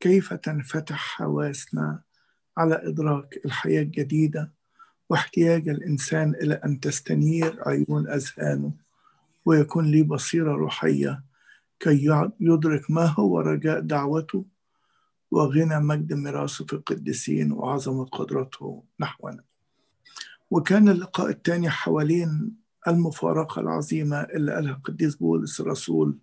كيف تنفتح حواسنا على إدراك الحياة الجديدة واحتياج الإنسان إلى أن تستنير عيون أذهانه ويكون لي بصيرة روحية كي يدرك ما هو رجاء دعوته وغنى مجد ميراثه في القديسين وعظمة قدرته نحونا. وكان اللقاء الثاني حوالين المفارقة العظيمة اللي قالها القديس بولس الرسول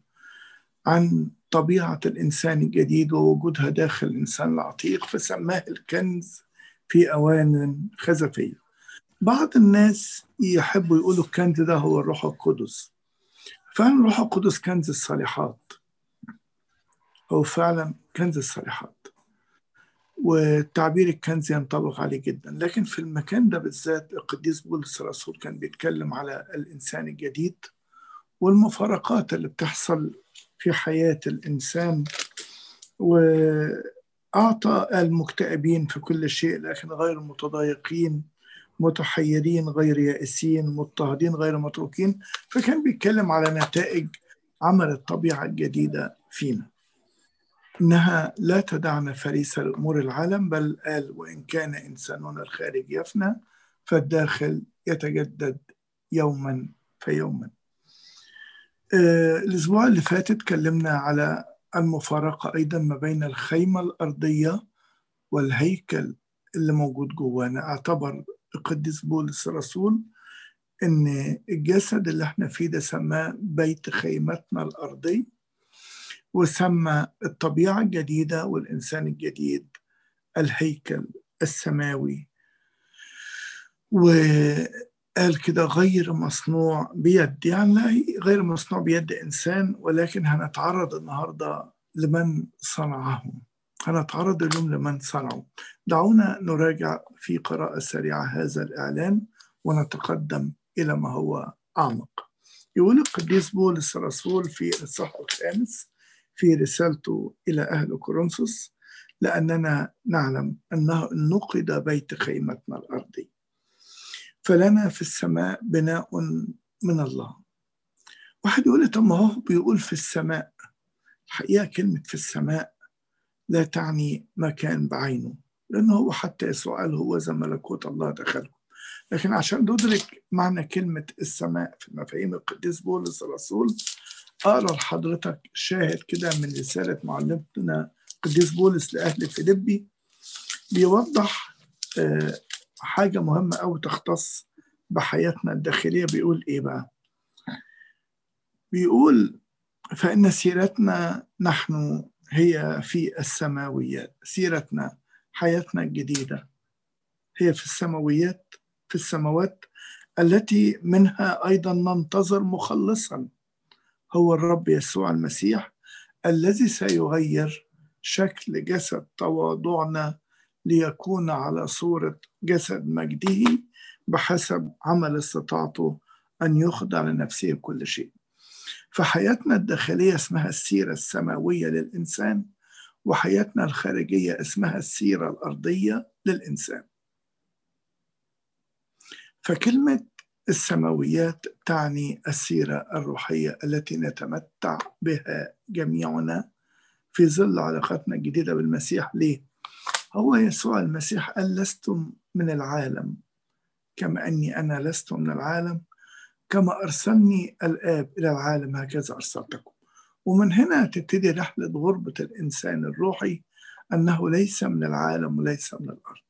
عن طبيعة الإنسان الجديد ووجودها داخل الإنسان العتيق، فسماه الكنز في أوان خزفية. بعض الناس يحبوا يقولوا الكنز ده هو الروح القدس، فعلا الروح القدس كنز الصالحات، هو فعلا كنز الصالحات، والتعبير الكنز ينطبق عليه جدا. لكن في المكان ده بالذات القديس بولس الرسول كان بيتكلم على الإنسان الجديد والمفارقات اللي بتحصل في حياة الإنسان، وأعطى المكتئبين في كل شيء لكن غير متضايقين، متحيرين غير يائسين، مضطهدين غير متروكين. فكان بيتكلم على نتائج عمل الطبيعة الجديدة فينا، إنها لا تدعنا فريسة لأمور العالم، بل قال وإن كان إنساننا الخارجي يفنى فالداخل يتجدد يوما فيوما. الأسبوع اللي فات اتكلمنا على المفارقة أيضا ما بين الخيمة الأرضية والهيكل اللي موجود جوانا. اعتبر القديس بولس الرسول إن الجسد اللي احنا فيه ده سماه بيت خيمتنا الأرضي، وسمى الطبيعة الجديدة والإنسان الجديد الهيكل السماوي، وقال كده غير مصنوع بيد، يعني غير مصنوع بيد إنسان، ولكن هنتعرض النهاردة لمن صنعه، هنتعرض اليوم لمن صنعه. دعونا نراجع في قراءة سريعة هذا الإعلان ونتقدم إلى ما هو أعمق. يقول القديس بولس الرسول في الإصحاح الخامس في رسالته إلى أهل كورنثوس: لأننا نعلم أنه نقد بيت خيمتنا الأرضي، فلنا في السماء بناء من الله. واحد يقول طب ما هو بيقول في السماء، الحقيقة كلمة في السماء لا تعني مكان بعينه، لأنه هو حتى يسوع قال هو ذا ملكوت الله دخلكم. لكن عشان ندرك معنى كلمة السماء في مفاهيم القديس بولس الرسول، أقرأ لحضرتك شاهد كده من رسالة معلمتنا قديس بولس لأهل فيلبي، بيوضح حاجة مهمة أو تختص بحياتنا الداخلية. بيقول إيه بقى؟ بيقول فإن سيرتنا نحن هي في السماويات، سيرتنا حياتنا الجديدة هي في السماويات، في السماوات التي منها أيضا ننتظر مخلصا هو الرب يسوع المسيح، الذي سيغير شكل جسد تواضعنا ليكون على صورة جسد مجده بحسب عمل استطاعته أن يخضع لنفسه كل شيء. فحياتنا الداخلية اسمها السيرة السماوية للإنسان، وحياتنا الخارجية اسمها السيرة الأرضية للإنسان. فكلمة السماويات تعني السيرة الروحية التي نتمتع بها جميعنا في ظل علاقتنا الجديدة بالمسيح. ليه؟ هو يسوع المسيح قال لستم من العالم كما أني أنا لست من العالم، كما أرسلني الآب إلى العالم هكذا أرسلتكم. ومن هنا تبتدي رحلة غربة الإنسان الروحي، أنه ليس من العالم وليس من الأرض.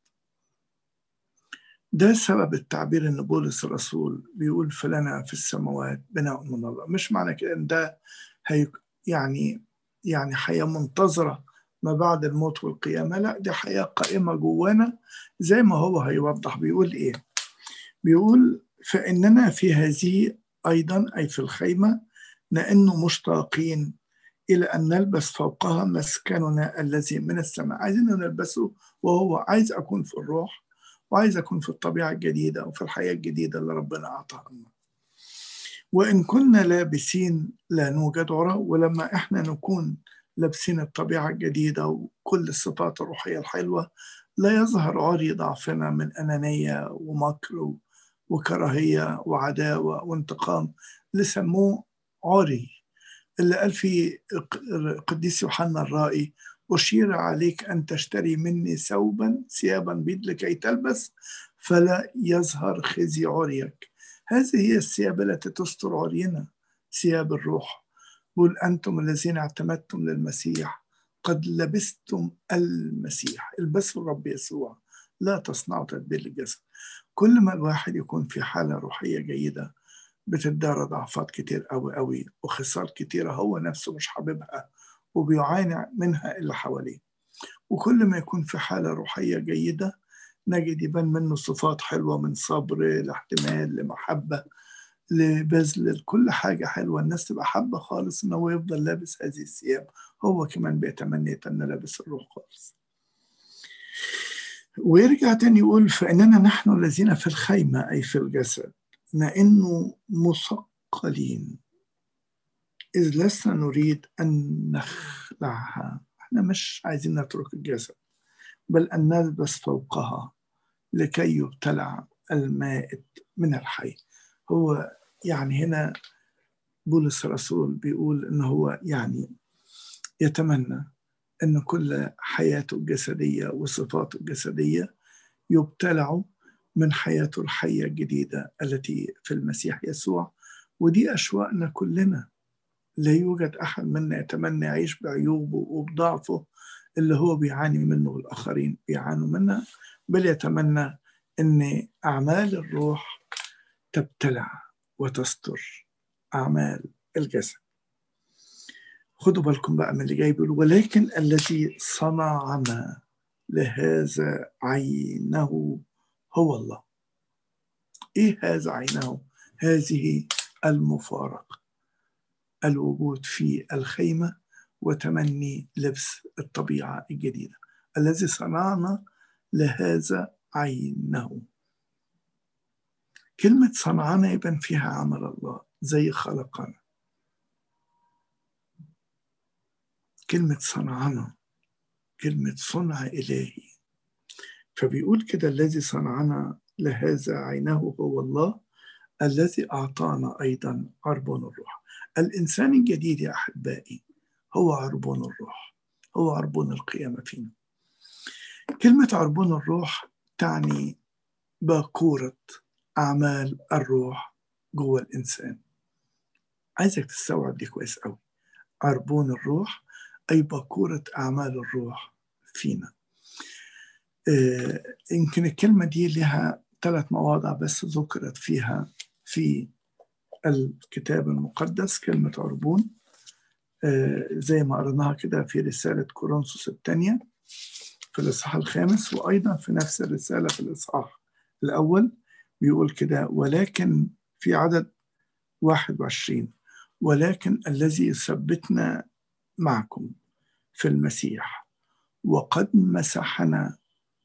ده سبب التعبير إن بولس الرسول بيقول فلنا في السماوات بناء من الله. مش معنى كده إن ده يعني حياة منتظرة ما بعد الموت والقيامة، لا، دي حياة قائمة جوانا. زي ما هو هيوضح بيقول إيه، بيقول فإننا في هذه أيضا، أي في الخيمة، لأنه مشتاقين إلى أن نلبس فوقها مسكننا الذي من السماء. عايزين نلبسه، وهو عايز أكون في الروح، وعايز أكون في الطبيعة الجديدة وفي الحياة الجديدة اللي ربنا أعطاها لنا. وإن كنا لابسين لا نوجد عرى. ولما إحنا نكون لابسين الطبيعة الجديدة وكل الصفات الروحية الحلوة، لا يظهر عري ضعفنا من أنانية ومكر وكراهية وعداوة وانتقام، اللي سموه عري، اللي قال فيه القديس يوحنا الرائي أشير عليك أن تشتري مني ثيابا بيض لكي تلبس فلا يظهر خزي عريك. هذه هي الثياب التي تستر عرينا، ثياب الروح. قل أنتم الذين اعتمدتم للمسيح قد لبستم المسيح. البسوا الرب يسوع، لا تصنعوا تدبير الجسد. كل ما الواحد يكون في حالة روحية جيدة بتتدارى ضعفات كتير قوي قوي وخسار كتيرة هو نفسه مش حاببها وبيعاني منها اللي حواليه. وكل ما يكون في حالة روحية جيدة نجد يبان منه صفات حلوة، من صبر لاحتمال لمحبة لبذل لكل حاجة حلوة. الناس تبقى حابة خالص إن هو يفضل لابس هذه الثياب، هو كمان بيتمنى إنه لابس الروح خالص. ويرجع تاني يقول فإننا نحن الذين في الخيمة أي في الجسد لأنه مثقلين إذ لسنا نريد أن نخلعها. احنا مش عايزين نترك الجسد بل أن نلبس فوقها لكي يبتلع المائت من الحي. هو يعني هنا بولس الرسول بيقول إن هو يعني يتمنى أن كل حياته الجسدية وصفاته الجسدية يبتلعوا من حياته الحية الجديدة التي في المسيح يسوع. ودي أشواقنا كلنا، لا يوجد أحد منا يتمنى يعيش بعيوبه وبضعفه اللي هو بيعاني منه والآخرين بيعانوا منه، بل يتمنى أن أعمال الروح تبتلع وتستر أعمال الجسد. خدوا بالكم بقى من اللي جاي بيقول ولكن الذي صنعنا لهذا عينه هو الله. إيه هذا عينه؟ هذه المفارقة، الوجود في الخيمة وتمني لبس الطبيعة الجديدة. الذي صنعنا لهذا عينه. كلمة صنعنا يبان فيها عمل الله زي خلقنا. كلمة صنعنا كلمة صنع إلهي. فبيقول كده الذي صنعنا لهذا عينه هو الله الذي أعطانا أيضا عربون الروح. الإنسان الجديد يا أحبائي هو عربون الروح، هو عربون القيامة فينا. كلمة عربون الروح تعني باكورة أعمال الروح جوه الإنسان. عايزك تستوعب دي كويس قوي. عربون الروح أي باكورة أعمال الروح فينا. يمكن الكلمة دي لها 3 مواضع بس ذكرت فيها في الكتاب المقدس كلمة عربون، زي ما قرناها كده في رسالة كورنثوس الثانية في الإصحاح 5، وأيضا في نفس الرسالة في الإصحاح 1 بيقول كده ولكن في عدد 21 ولكن الذي ثبتنا معكم في المسيح وقد مسحنا.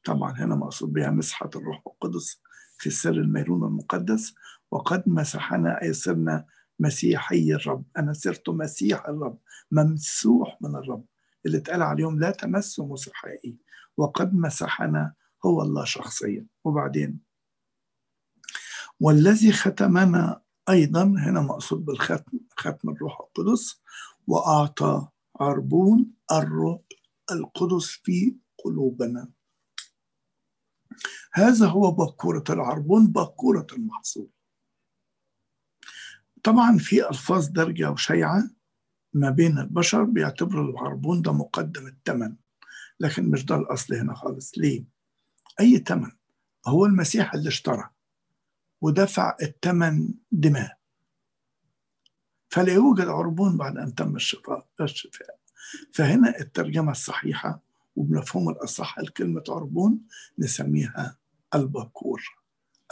طبعا هنا مقصود بها مسحة الروح القدس في سر الميلون المقدس. وقد مسحنا أي صرنا مسيحي الرب. أنا صرت مسيح الرب، ممسوح من الرب اللي اتقال عليهم لا تمسوا مسحائي. وقد مسحنا هو الله شخصيا. وبعدين والذي ختمنا أيضا، هنا مقصود بالختم ختم الروح القدس، وأعطى عربون الروح القدس في قلوبنا. هذا هو باكورة العربون، باكورة المحصول. طبعا في ألفاظ درجة وشيعة ما بين البشر بيعتبروا العربون ده مقدم الثمن، لكن مش ده الأصل هنا خالص. ليه؟ أي ثمن؟ هو المسيح اللي اشترى ودفع الثمن دماء، فلا يوجد عربون بعد أن تم الشفاء. فهنا الترجمة الصحيحة وبنفهم الأصح الكلمة عربون نسميها الباكورة.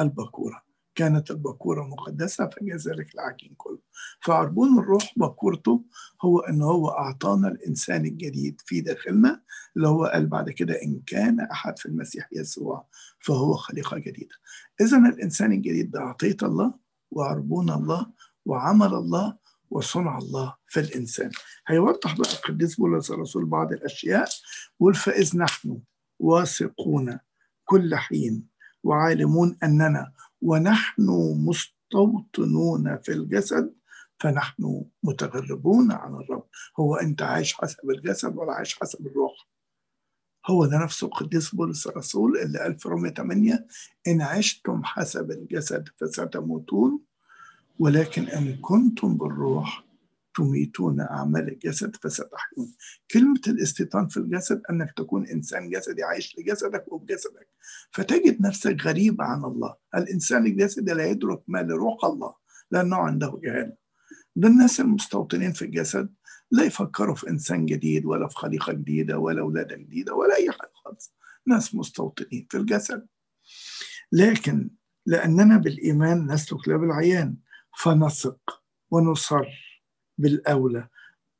الباكورة كانت الباكورة مقدسة فكذلك العجين كله. فعربون الروح باكورته هو أنه هو أعطانا الإنسان الجديد في داخلنا، اللي هو قال بعد كده إن كان أحد في المسيح يسوع فهو خليقة جديدة. إذن الإنسان الجديد ده أعطيت الله وعربون الله وعمل الله وصنع الله في الإنسان. هيوضح بقى القديس بولس الرسول بعض الأشياء. فإذ نحن واثقون كل حين وعالمون أننا ونحن مستوطنون في الجسد فنحن متغربون عن الرب. هو أنت عايش حسب الجسد ولا عايش حسب الروح؟ هو ده نفسه قديس بولس الرسول اللي قال في رومية 8: إن عشتم حسب الجسد فستموتون، ولكن إن كنتم بالروح تميتون أعمال الجسد فستحيون. كلمة الاستيطان في الجسد أنك تكون إنسان جسدي عايش لجسدك وبجسدك، فتجد نفسك غريب عن الله. الإنسان الجسدي لا يدرك ما لروح الله لأنه عنده جهل. ده الناس المستوطنين في الجسد لا يفكروا في إنسان جديد ولا في خليقة جديدة ولا أولاد جديدة ولا أي حاجة خالص، ناس مستوطنين في الجسد. لكن لأننا بالإيمان نسلك لا بالعيان، فنثق ونصر بالأولى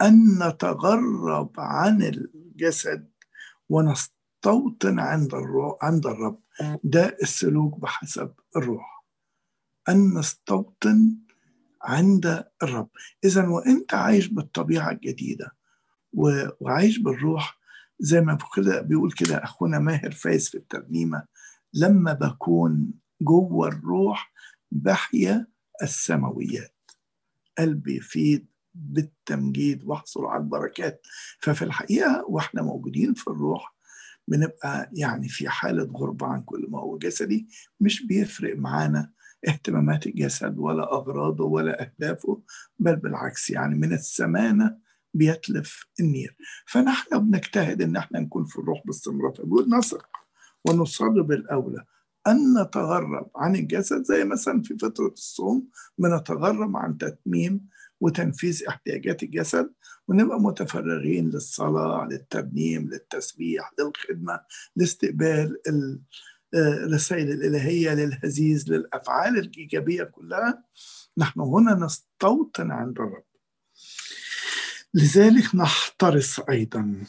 أن نتغرب عن الجسد ونستوطن عند الرب. ده السلوك بحسب الروح، أن نستوطن عند الرب. إذن وإنت عايش بالطبيعة الجديدة وعايش بالروح، زي ما بيقول كده أخونا ماهر فايز في الترنيمة: لما بكون جوه الروح بحيا السماويات، قلبي يفيض بالتمجيد واحصل على البركات. ففي الحقيقة واحنا موجودين في الروح بنبقى يعني في حالة غربة عن كل ما هو جسدي. مش بيفرق معانا اهتمامات الجسد ولا أغراضه ولا أهدافه، بل بالعكس، يعني من السمانة بيتلف النير. فنحن بنجتهد ان احنا نكون في الروح باستمرار. فبيقول نثق ونصر بالأولى أن نتغرب عن الجسد، زي مثلا في فترة الصوم بنتغرب عن تتميم وتنفيذ احتياجات الجسد، ونبقى متفرغين للصلاة، للترنيم، للتسبيح، للخدمة، لاستقبال الرسائل الإلهية، للهزيز، للأفعال الإيجابية كلها. نحن هنا نستوطن عند الرب. لذلك نحترس أيضا،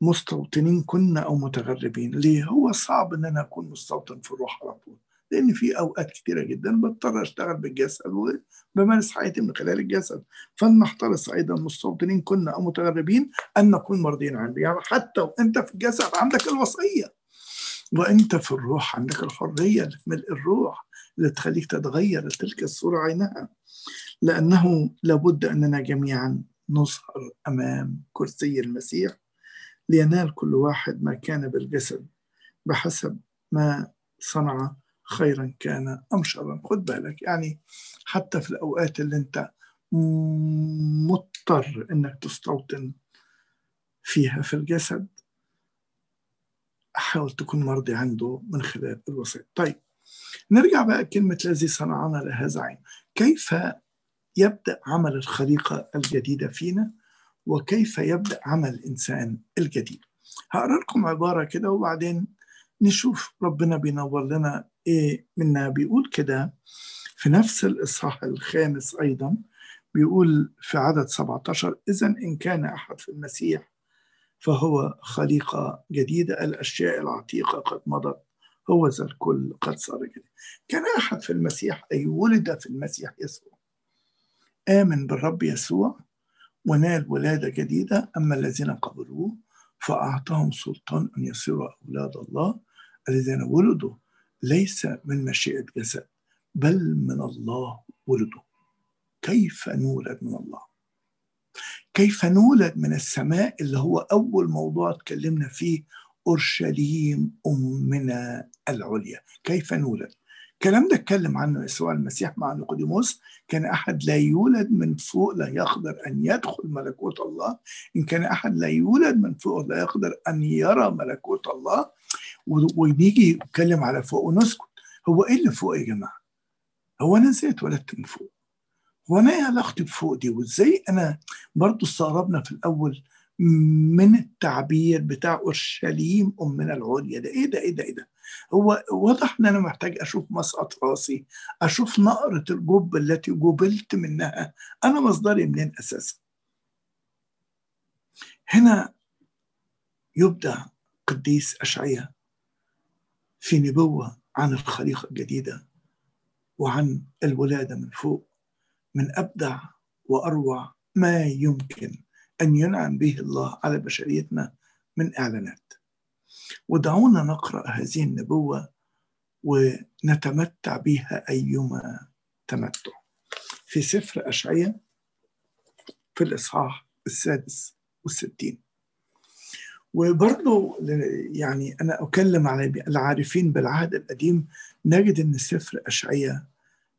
مستوطنين كنا أو متغربين. ليه هو صعب أن أنا أكون مستوطن في الروح على طول؟ لأن في أوقات كتيرة جدا بضطر أشتغل بالجسد وبمارس حياتي من خلال الجسد. فلنحترس أيضا، مستوطنين كنا أو متغربين، أن نكون مرضين عنه. يعني حتى وأنت في الجسد عندك الوصية، وأنت في الروح عندك الحرية اللي في ملء الروح اللي تخليك تتغير لتلك الصورة عينها. لأنه لابد أننا جميعا نظهر أمام كرسي المسيح لينال كل واحد ما كان بالجسد بحسب ما صنع، خيرا كان أم شرا. خد بالك، يعني حتى في الأوقات اللي أنت مضطر أنك تستوطن فيها في الجسد، حاول تكون مرضي عنده من خلال الوصية. طيب نرجع بقى كلمة الذي صنعنا لهذا عين. كيف يبدأ عمل الخليقة الجديدة فينا، وكيف يبدأ عمل الإنسان الجديد؟ هقرأ لكم عبارة كده وبعدين نشوف ربنا بينور لنا إيه منها. بيقول كده في نفس الإصحاح الخامس أيضا، بيقول في عدد 17: إذن إن كان أحد في المسيح فهو خليقة جديدة، الأشياء العتيقة قد مضت، هو ذا الكل قد صار جديد. كان أحد في المسيح أي ولد في المسيح يسوع، آمن بالرب يسوع ونال ولادة جديدة. أما الذين قبلوه فأعطاهم سلطان أن يصيروا أولاد الله، الذين ولدوا ليس من مشيئة جسد بل من الله ولدوا. كيف نولد من الله؟ كيف نولد من السماء، اللي هو أول موضوع اتكلمنا فيه، أورشليم أمنا العليا. كيف نولد؟ الكلام ده اتكلم عنه يسوع المسيح مع نيقوديموس. كان أحد لا يولد من فوق لا يقدر أن يدخل ملكوت الله. إن كان أحد لا يولد من فوق لا يقدر أن يرى ملكوت الله. وبيجي يتكلم على فوق ونسكت. هو إيه اللي فوق يا جماعة؟ هو أنا إزاي اتولدت من فوق؟ هو أنا إيه علاقتي بفوق دي؟ وإزاي أنا برضو استغربنا في الأول من التعبير بتاع أورشليم أمنا العليا. ده إيه ده إيه ده إيه ده؟ هو واضح ان انا محتاج اشوف مسقط راسي، اشوف نقرة الجب التي جبلت منها، انا مصدري منين اساسا؟ هنا يبدأ قديس أشعياء في نبوة عن الخليقة الجديدة وعن الولادة من فوق، من ابدع واروع ما يمكن ان ينعم به الله على بشريتنا من اعلانات. ودعونا نقرأ هذه النبوة ونتمتع بها أيما تمتع. في سفر أشعياء في الإصحاح 66. وبرضه يعني أنا أكلم على العارفين بالعهد القديم، نجد أن سفر أشعياء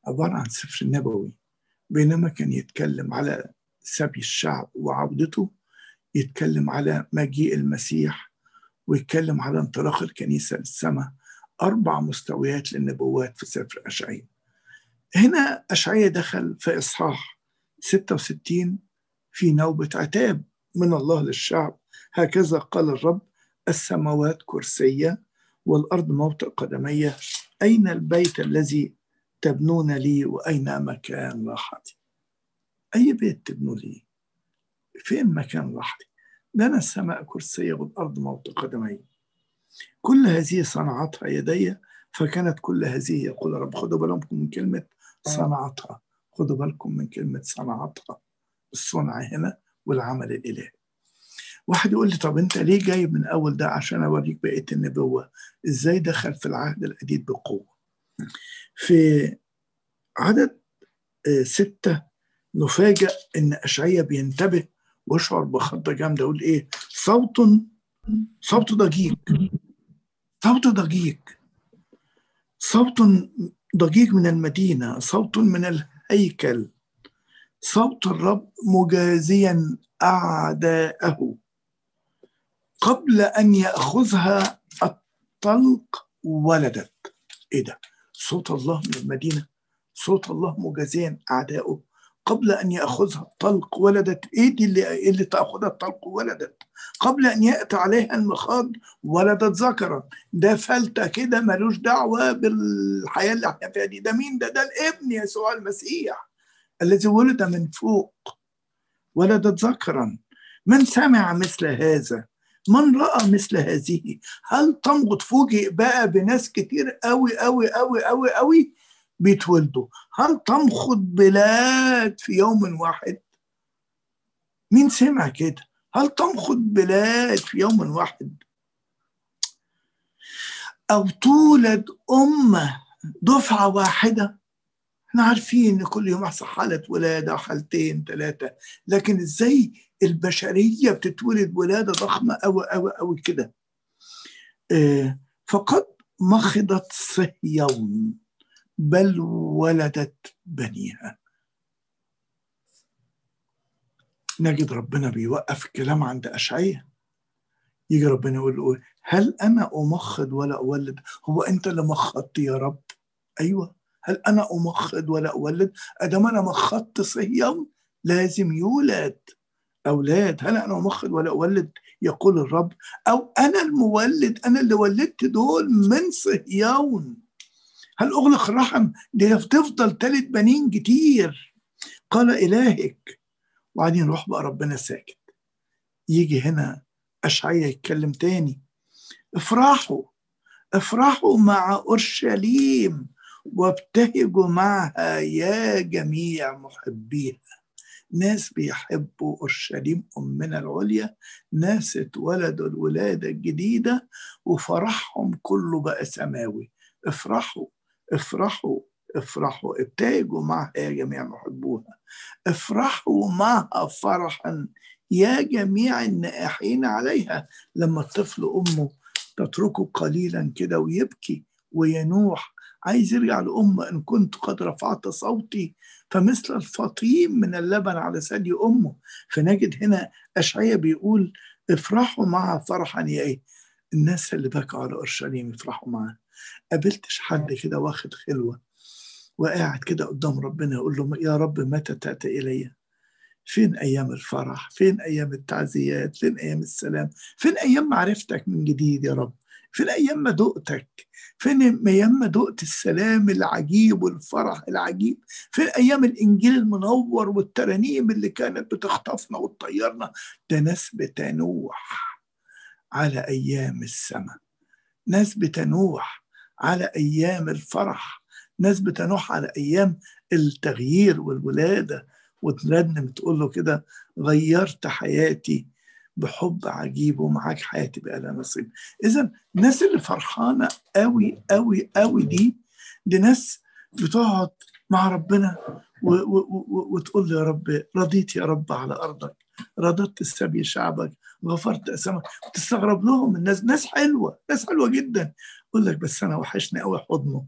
عبارة عن سفر نبوي، بينما كان يتكلم على سبي الشعب وعودته، يتكلم على مجيء المسيح، ويتكلم على انطلاق الكنيسة للسماء. 4 مستويات للنبوات في سفر أشعياء. هنا أشعياء دخل في إصحاح 66 في نوبة عتاب من الله للشعب. هكذا قال الرب: السماوات كرسية والأرض موطئ قدمية، أين البيت الذي تبنون لي وأين مكان راحتي؟ أي بيت تبنوا لي؟ فين مكان راحتي؟ لنا السماء كرسية والأرض موطئ قدمية، كل هذه صنعتها يدي، فكانت كل هذه. يقول رب، خدوا بالكم من كلمة صنعتها، خدوا بالكم من كلمة صنعتها، الصنع هنا والعمل الإلهي. واحد يقول لي: طب أنت ليه جايب من أول ده؟ عشان أوريك بقية النبوة إزاي دخل في العهد القديم بقوة. في عدد 6 نفاجأ إن أشعياء بينتبه ويشعر بخضة جامدة. يقول إيه؟ صوت ضجيج، صوت ضجيج، صوت ضجيج من المدينة، صوت من الهيكل، صوت الرب مجازيا أعداءه قبل أن يأخذها الطلق ولدت. إيه ده؟ صوت الله من المدينة، صوت الله مجازيا أعداءه قبل أن يأخذها الطلق ولدت. إيه دي اللي تأخذها الطلق ولدت؟ قبل أن يأتي عليها المخاض ولدت ذكرا. ده فلتة كده ملوش دعوة بالحياة اللي احنا فيها دي. ده مين ده؟ ده الابن يسوع المسيح الذي ولد من فوق، ولدت ذكرا. من سمع مثل هذا؟ من رأى مثل هذه؟ هل تمغط فوجئ بقى بناس كتير قوي قوي قوي قوي قوي بيتولدوا؟ هل تمخض بلاد في يوم واحد؟ مين سمع كده؟ هل تمخض بلاد في يوم واحد؟ أو تولد أمة دفعة واحدة؟ احنا عارفين إن كل يوم يحصل حالة ولادة، حالتين، 3، لكن إزاي البشرية بتتولد ولادة ضخمة أو أو أو كده؟ فقد مخضت صهيون بل ولدت بنيها. نجد ربنا بيوقف الكلام عند أشعياء، يجي ربنا يقول: هل أنا أمخض ولا أولد؟ هو أنت اللي مخضت يا رب. أيوة، هل أنا أمخض ولا أولد؟ أدام أنا مخضت صهيون لازم يولد أولاد. هل أنا أمخض ولا أولد؟ يقول الرب، أو أنا المولد، أنا اللي ولدت دول من صهيون. هل أغلق الرحم؟ دي هتفضل 3 بنين كتير. قال إلهك. وبعدين نروح بقى ربنا ساكت. يجي هنا أشعياء يتكلم تاني: افرحوا، افرحوا مع أورشليم وابتهجوا معها يا جميع محبيها. ناس بيحبوا أورشليم أمنا العليا، ناس اتولدوا الولادة الجديدة وفرحهم كله بقى سماوي. افرحوا افرحوا افرحوا، ابتهجوا معها يا جميع محبوها، افرحوا معها فرحا يا جميع النائحين عليها. لما الطفل أمه تتركه قليلا كده ويبكي وينوح، عايز يرجع لأمه. إن كنت قد رفعت صوتي فمثل الفطيم من اللبن على ثدي أمه. فنجد هنا أشعياء بيقول: افرحوا معها فرحا. يا إيه؟ الناس اللي بكوا على أورشليم يفرحوا معها. قابلتش حد كده واخد خلوة وقاعد كده قدام ربنا يقول له: يا رب متى تأتي إلي؟ فين أيام الفرح؟ فين أيام التعزيات؟ فين أيام السلام؟ فين أيام معرفتك من جديد يا رب؟ فين أيام ما دقتك؟ فين أيام ما دقت السلام العجيب والفرح العجيب؟ فين أيام الإنجيل المنور والترانيم اللي كانت بتخطفنا وتطيرنا؟ ده ناس بتنوح على أيام السماء، ناس بتنوح على أيام الفرح، ناس بتنوح على أيام التغيير والولادة. وترنم تقول له كده: غيرت حياتي بحب عجيب ومعاك حياتي بقى لها نصيب. إذن الناس اللي فرحانة قوي قوي قوي دي ناس بتقعد مع ربنا وتقول له يا رب رضيت يا رب على أرضك، رضت السبي شعبك، غفرت أسامك. وتستغرب لهم، الناس ناس حلوة، ناس حلوة جدا. أقول لك بس أنا وحشني قوي حضنه،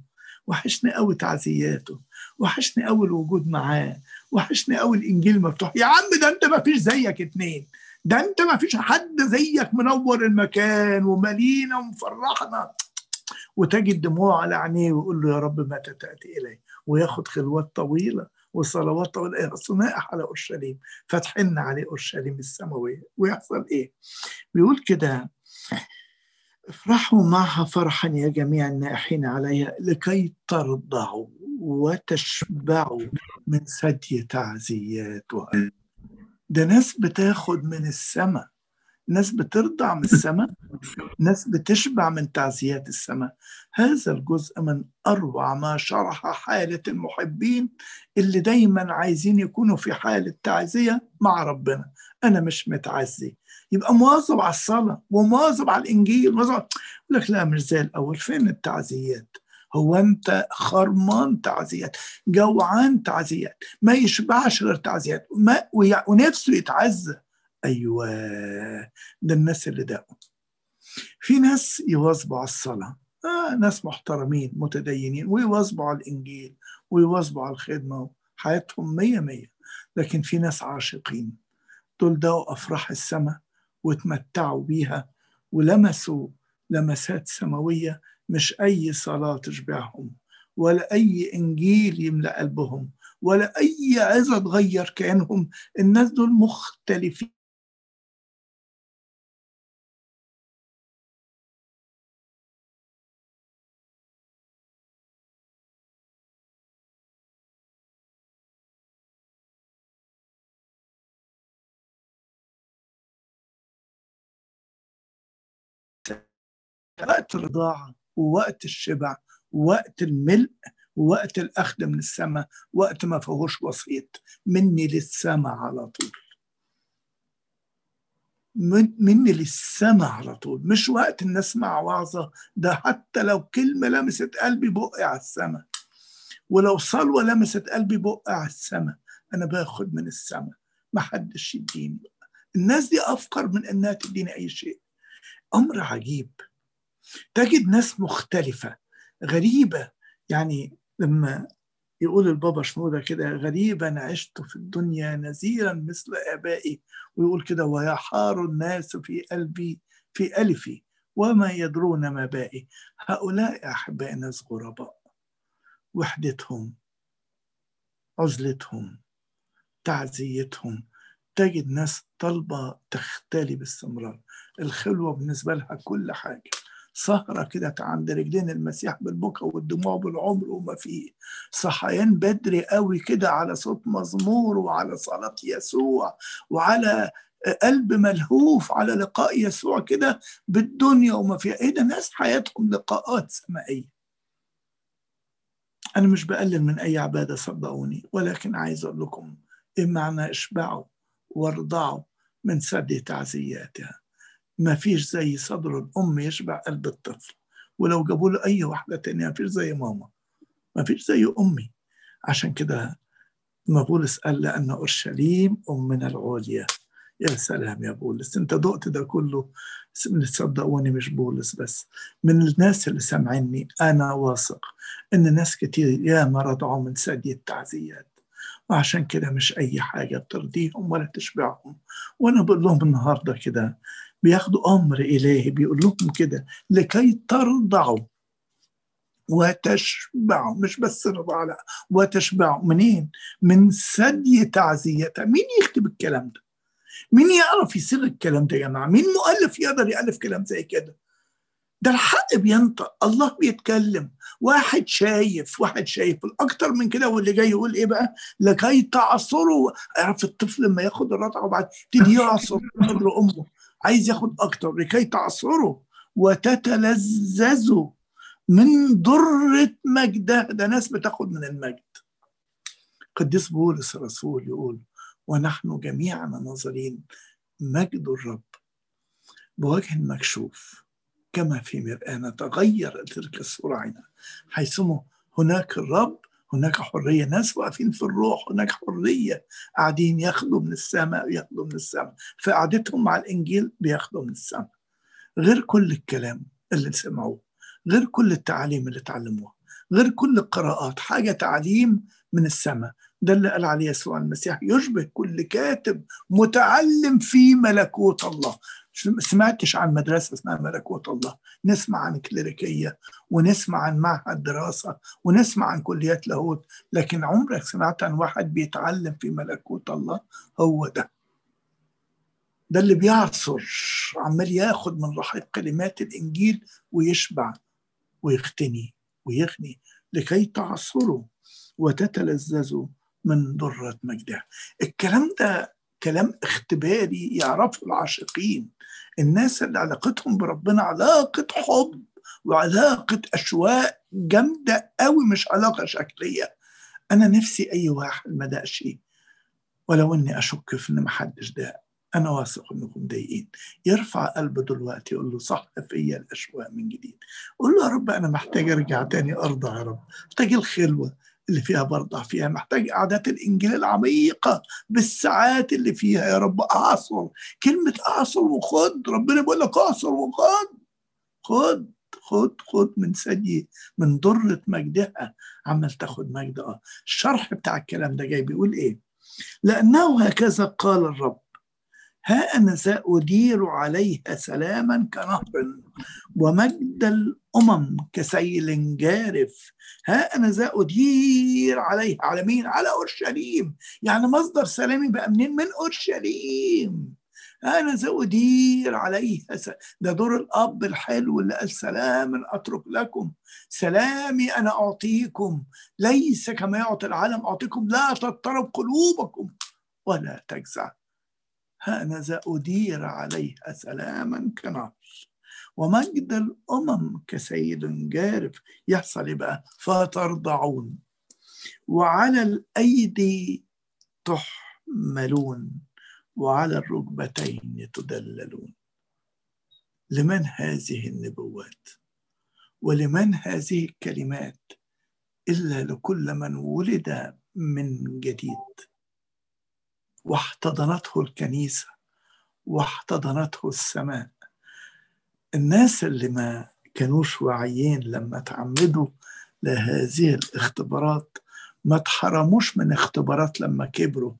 وحشني قوي تعزياته، وحشني قوي الوجود معاه، وحشني قوي الإنجيل مفتوح. يا عم ده أنت ما فيش زيك اتنين، ده أنت ما فيش حد زيك، منور المكان وملينا ومفرحنا. وتجد دموع على عينيه ويقول له يا رب متى تأتي إلي، وياخد خلوات طويلة وصلوات طويلة. صنائح على أورشليم، فاتحين عليه أورشليم السماوية. ويحصل إيه؟ بيقول كده: افرحوا معها فرحا يا جميع النائحين عليها، لكي ترضعوا وتشبعوا من ثدي تعزياتها. ده ناس بتاخد من السماء، ناس بترضع من السماء، ناس بتشبع من تعزيات السماء. هذا الجزء من أروع ما شرح حالة المحبين اللي دايما عايزين يكونوا في حالة تعزية مع ربنا. أنا مش متعزي، يبقى مواظب على الصلاة ومواظب على الإنجيل، مواظب. لك لا، مش زي الأول. فين التعزيات؟ هو أنت خرمان تعزيات، جوعان تعزيات، ما يشبعش غير تعزيات، ونفسه يتعزى. أيوة، ده الناس اللي دقوا. في ناس يواظبوا على الصلاة، ناس محترمين متدينين، ويواظبوا على الإنجيل ويواظبوا على الخدمة، حياتهم 100. لكن في ناس عاشقين، دول دقوا أفراح السماء وتمتعوا بيها ولمسوا لمسات سماوية، مش أي صلاة تشبعهم، ولا أي إنجيل يملأ قلبهم، ولا أي عزة تغير كيانهم. الناس دول مختلفين وقت الرضاعة ووقت الشبع ووقت الملء ووقت الأخذ من السماء، وقت ما فيهوش وسيط، مني للسماء على طول، مني للسماء على طول. مش وقت إن أسمع وعظة، ده حتى لو كلمة لمست قلبي بقي على السماء، ولو صلوة لمست قلبي بقي على السماء. أنا باخد من السماء، محدش يديني. الناس دي أفقر من أنها تديني أي شيء. أمر عجيب، تجد ناس مختلفة غريبة. يعني لما يقول البابا شنودة كده: غريبا عشت في الدنيا نذيرا مثل آبائي، ويقول كده: ويحار الناس في قلبي في ألفي وما يدرون ما بائي. هؤلاء أحباء ناس غرباء، وحدتهم، عزلتهم، تعزيتهم. تجد ناس طالبة تختلي باستمرار، الخلوة بالنسبة لها كل حاجة. سهرة كده عند رجلين المسيح بالبكا والدموع بالعمر وما فيه، صحيان بدري قوي كده على صوت مزمور وعلى صلاة يسوع وعلى قلب ملهوف على لقاء يسوع كده بالدنيا وما فيها. ايه ده، ناس حياتهم لقاءات سمائية. أنا مش بقلل من أي عبادة صدقوني، ولكن عايز أقول لكم إيه معنى اشبعوا وارضعوا من ثدي تعزياتها. ما فيش زي صدر الأم يشبع قلب الطفل، ولو جابوا له أي واحدة تانية ما فيش زي ماما، ما فيش زي أمي. عشان كده ما بولس قال: لأن أورشليم أمنا العليا. يا سلام يا بولس، أنت دقت ده كله. تصدقوني مش بولس بس، من الناس اللي سامعيني أنا واثق إن ناس كتير ياما رضعوا من ثدي التعزيات، وعشان كده مش أي حاجة بترضيهم ولا تشبعهم. وأنا بقول لهم النهاردة كده، بياخدوا أمر إلهي بيقول لهم كده: لكي ترضعوا وتشبعوا. مش بس رضعوا، لا، وتشبعوا. منين؟ من ثدي تعزيتها. مين يكتب الكلام ده؟ مين يعرف يصيغ الكلام ده يا جماعة؟ مين مؤلف يقدر يألف كلام زي كده؟ ده الحق بينطق، الله بيتكلم، واحد شايف الأكتر من كده. واللي جاي يقول إيه بقى؟ لكي تعصروا. أعرف الطفل لما ياخد الرضعة وبعد تدي يعصر صدر أمه، عايز ياخد أكتر. لكي تعصروا وتتلذذوا من ضرة مجده. ده ناس بتاخد من المجد. قديس بولس الرسول يقول: ونحن جميعا ناظرين مجد الرب بوجه مكشوف كما في مرآة، نتغير تلك الصورة عينا، حيثما هناك الرب هناك حرية، ناس واقفين في الروح، هناك حرية، قاعدين ياخدوا من السماء، ياخدوا من السماء، في قعدتهم مع الإنجيل بياخدوا من السماء، غير كل الكلام اللي سمعوه، غير كل التعاليم اللي اتعلموها، غير كل القراءات، حاجة تعليم من السماء. ده اللي قال عليه يسوع المسيح يشبه كل كاتب متعلم في ملكوت الله. سمعتش عن مدرسة اسمها ملكوت الله، نسمع عن كليريكية ونسمع عن معهد دراسة ونسمع عن كليات لاهوت، لكن عمرك سمعت عن واحد بيتعلم في ملكوت الله؟ هو ده اللي بيعصر، عمال ياخد من رحيق كلمات الإنجيل ويشبع ويغتني ويغني لكي تعصروا وتتلذذوا من ضرة مجدها. الكلام ده كلام اختباري يعرفه العاشقين، الناس اللي علاقتهم بربنا علاقة حب وعلاقة أشواق جامدة قوي، مش علاقة شكلية. أنا نفسي أي واحد ما دقش، ولو أني أشك في أن محدش داق، أنا واثق أنكم ضايقين، يرفع قلبه دلوقتي يقول له صح فيا الأشواق من جديد، قول له يا رب أنا محتاج أرجع تاني أرضى يا رب، محتاج الخلوة اللي فيها برضع فيها، محتاج قعدات الإنجيل العميقة بالساعات اللي فيها يا رب، أعصر. كلمة أعصر وخد، ربنا بيقول لك أعصر وخد، خد خد خد من ثدي، من ضرة مجدها، عمال تاخد مجد. الشرح بتاع الكلام ده جاي بيقول إيه؟ لأنه هكذا قال الرب، ها أنا سأدير عليها سلاما كنهر ومجد الأمم كسيل جارف. ها أنا سأدير عليها، على مين؟ على أورشليم. يعني مصدر سلامي بقى منين؟ من أورشليم. أنا سأدير عليها ده دور الأب الحلو اللي قال سلام أترك لكم، سلامي أنا أعطيكم، ليس كما يعطي العالم أعطيكم، لا تضطرب قلوبكم ولا تجزع. ها أنا سأدير عليها سلاما كنهر ومجد الأمم كسيل جارف. يحصل بقى فترضعون وعلى الأيدي تحملون وعلى الركبتين تدللون. لمن هذه النبوات ولمن هذه الكلمات إلا لكل من ولد من جديد واحتضنته الكنيسة واحتضنته السماء. الناس اللي ما كانوش واعيين لما تعمدوا لهذه الاختبارات ما تحرموش من اختبارات لما كبروا.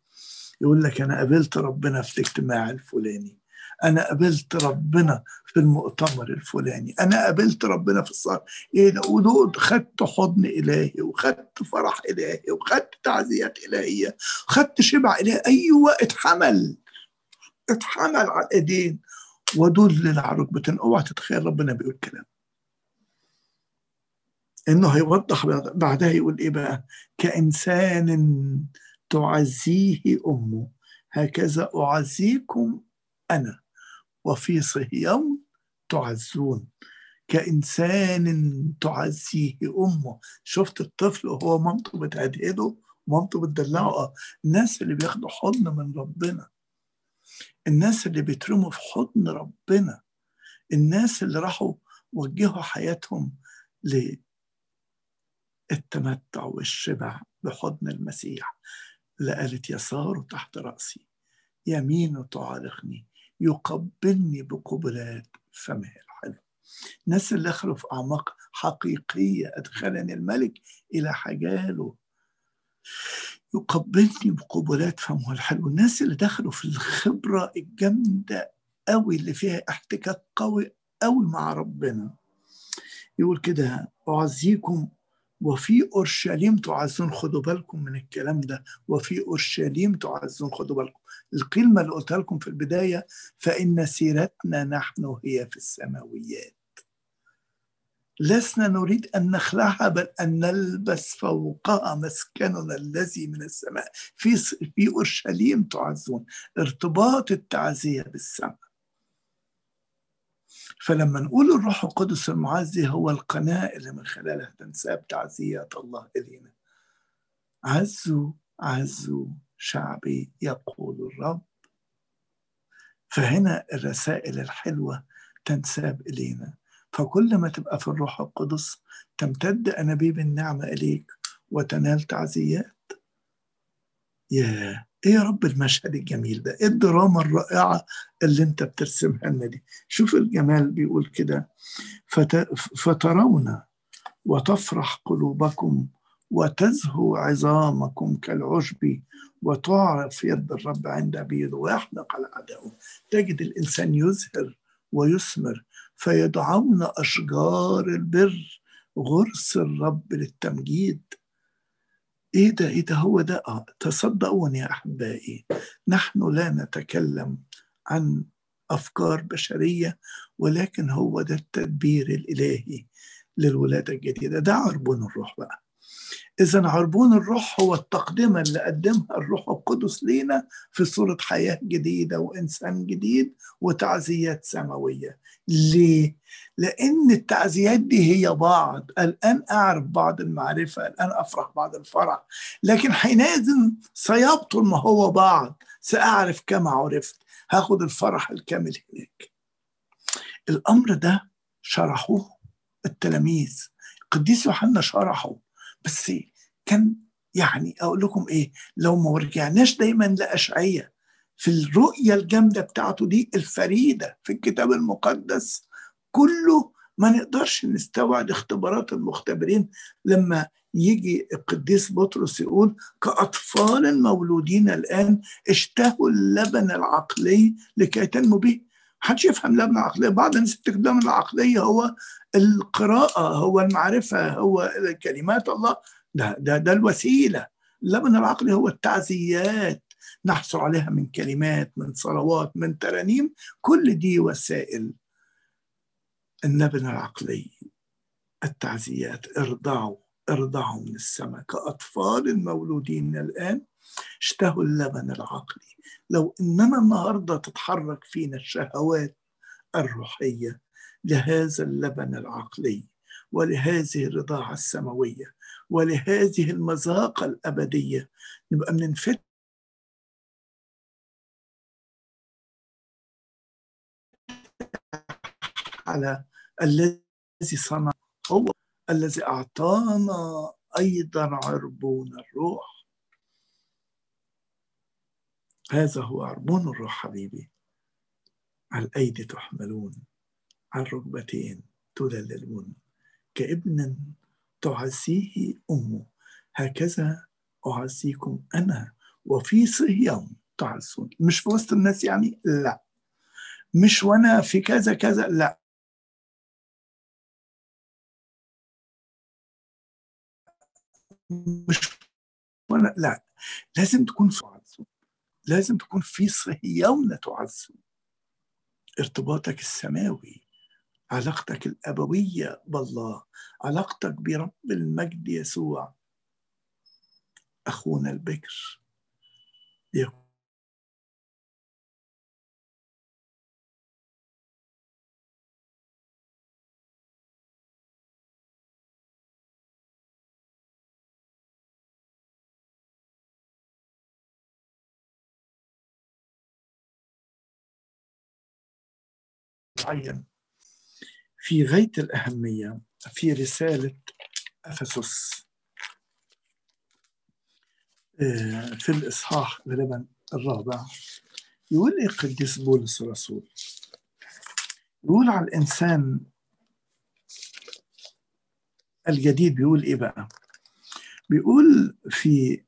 يقول لك أنا قابلت ربنا في الاجتماع الفلاني، أنا قابلت ربنا في المؤتمر الفلاني، أنا قابلت ربنا في الصلاة، إيه ده؟ ودود خدت حضن إلهي وخدت فرح إلهي وخدت تعزيات إلهية، خدت شبع إلهي. أيوة اتحمل على الأيدين ودلل على ركبتين. اوعى تتخيل ربنا بيقول كلام إنه هيوضح بعدها يقول إيه بقى؟ كإنسان تعزيه أمه هكذا أعزيكم أنا وفي صهيون تعزون. كإنسان تعزيه أمه. شفت الطفل وهو مامته بتهدهده ومامته بتدلعه. الناس اللي بياخدوا حضن من ربنا، الناس اللي بيترموا في حضن ربنا، الناس اللي راحوا وجهوا حياتهم للتمتع والشبع بحضن المسيح، اللي قالت يساره تحت رأسي يمينه تعالقني يقبلني بقبلات فمه الحلو. الناس اللي دخلوا في أعماق حقيقية، أدخلني الملك إلى حجاله يقبلني بقبلات فمه الحلو. الناس اللي دخلوا في الخبرة الجامدة قوي اللي فيها احتكاك قوي قوي مع ربنا. يقول كده أعزيكم وفي أورشليم تعزون. خدوا بالكم من الكلام ده، وفي أورشليم تعزون. خدوا بالكم الكلمة اللي قلتها لكم في البداية، فإن سيرتنا نحن هي في السماويات، لسنا نريد أن نخلعها بل أن نلبس فوقها مسكننا الذي من السماء. في أورشليم تعزون، ارتباط التعزية بالسماء. فلما نقول الروح القدس المعزي هو القناة اللي من خلالها تنساب تعزيات الله إلينا. عزوا عزوا شعبي يقول الرب. فهنا الرسائل الحلوة تنساب إلينا، فكل ما تبقى في الروح القدس تمتد أنابيب النعمة إليك وتنال تعزيات. ياه، ايه يا رب المشهد الجميل ده، ايه الدراما الرائعه اللي انت بترسمها لنا دي. شوف الجمال بيقول كده، فترون وتفرح قلوبكم وتزهو عظامكم كالعشب وتعرف يد الرب عند بيده ويحدق على اعدائه. تجد الانسان يزهر ويثمر، فيدعون اشجار البر غرس الرب للتمجيد. ايه ده، ايه ده، هو ده. تصدقون يا احبائي، نحن لا نتكلم عن افكار بشريه، ولكن هو ده التدبير الالهي للولاده الجديده. ده عربون الروح بقى. اذا عربون الروح هو التقدمه اللي قدمها الروح القدس لينا في صوره حياه جديده وانسان جديد وتعزيات سماويه. ليه؟ لان التعزيات دي هي بعض. الان اعرف بعض المعرفه، الان افرح بعض الفرح، لكن حينئذ سيبطل ما هو بعض. ساعرف كما عرفت، هاخد الفرح الكامل هناك. الامر ده شرحوه التلاميذ، القديس يوحنا شرحه، بس كان يعني اقول لكم ايه، لو ما رجعناش دايما لاشعياء في الرؤيه الجامده بتاعته دي الفريده في الكتاب المقدس كله، ما نقدرش نستوعب اختبارات المختبرين لما يجي القديس بطرس يقول كأطفال مولودين الآن اشتهوا اللبن العقلي لكي تنموا به. محدش يفهم لبن عقلي، بعض الناس بتخدم العقلية هو القراءة، هو المعرفة، هو كلمات الله، ده الوسيلة. اللبن العقلي هو التعزيات، نحصل عليها من كلمات، من صلوات، من ترانيم، كل دي وسائل. اللبن العقلي التعزيات، ارضعوا من السماء كأطفال المولودين الآن اشتهوا اللبن العقلي. لو إننا النهاردة تتحرك فينا الشهوات الروحية لهذا اللبن العقلي ولهذه الرضاعة السماوية ولهذه المذاقة الأبدية، نبقى بننفتح على الذي صنع، هو الذي أعطانا أيضا عربون الروح. هذا هو عربون الروح حبيبي، على الأيدي تحملون، على الركبتين تدللون، كابن تعزيه أمه هكذا أعزيكم أنا وفي صهيون تعزون. مش في وسط الناس يعني، لا، مش وأنا في كذا كذا، لا، مش ولا لا، لازم تكون في عزم، لازم تكون في صهيون تعزم. ارتباطك السماوي، علاقتك الأبوية بالله، علاقتك برب المجد يسوع أخونا البكر في غاية الأهمية في رسالة أفسس في الإصحاح غالبا الرابع. يقول القديس بولس الرسول، يقول على الإنسان الجديد، بيقول إيه بقى؟ بيقول في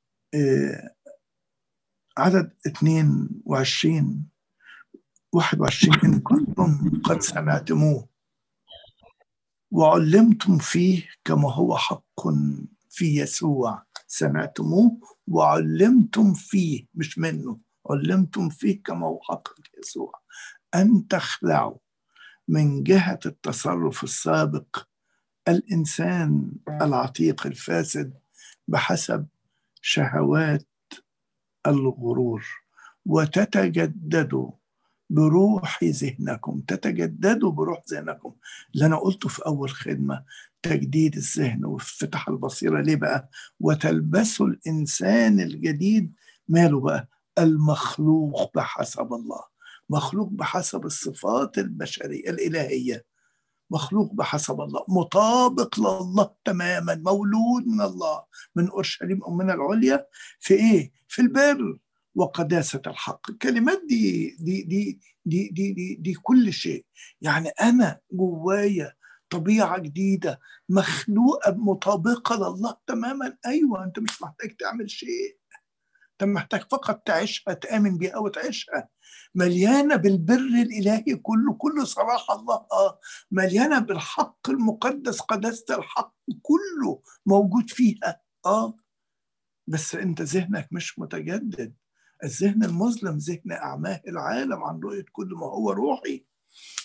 عدد 22-21 إن كنتم قد سمعتموه وعلمتم فيه كما هو حق في يسوع. سمعتموه وعلمتم فيه، مش منه، علمتم فيه كما هو حق في يسوع، أن تخلعوا من جهة التصرف السابق الإنسان العتيق الفاسد بحسب شهوات الغرور، وتتجددوا بروح ذهنكم. تتجددوا بروح ذهنكم، اللي أنا قلته في أول خدمة، تجديد الذهن وافتتاح البصيرة. ليه بقى؟ وتلبسوا الإنسان الجديد، ماله بقى؟ المخلوق بحسب الله، مخلوق بحسب الصفات البشرية الإلهية، مخلوق بحسب الله، مطابق لله تماما، مولود من الله، من اورشليم او من العليا، في ايه؟ في البر وقداسه الحق. الكلمات دي دي دي دي دي دي, دي كل شيء. يعني انا جوايا طبيعه جديده مخلوقه مطابقه لله تماما. ايوه، انت مش محتاج تعمل شيء، انت محتاج فقط تعيشها، تامن بيها وتعيشها، مليانه بالبر الالهي كله، كله صلاح الله، مليانه بالحق المقدس، قداسه الحق كله موجود فيها، بس انت ذهنك مش متجدد. الذهن المظلم ذهن اعماه العالم عن رؤيه كل ما هو روحي،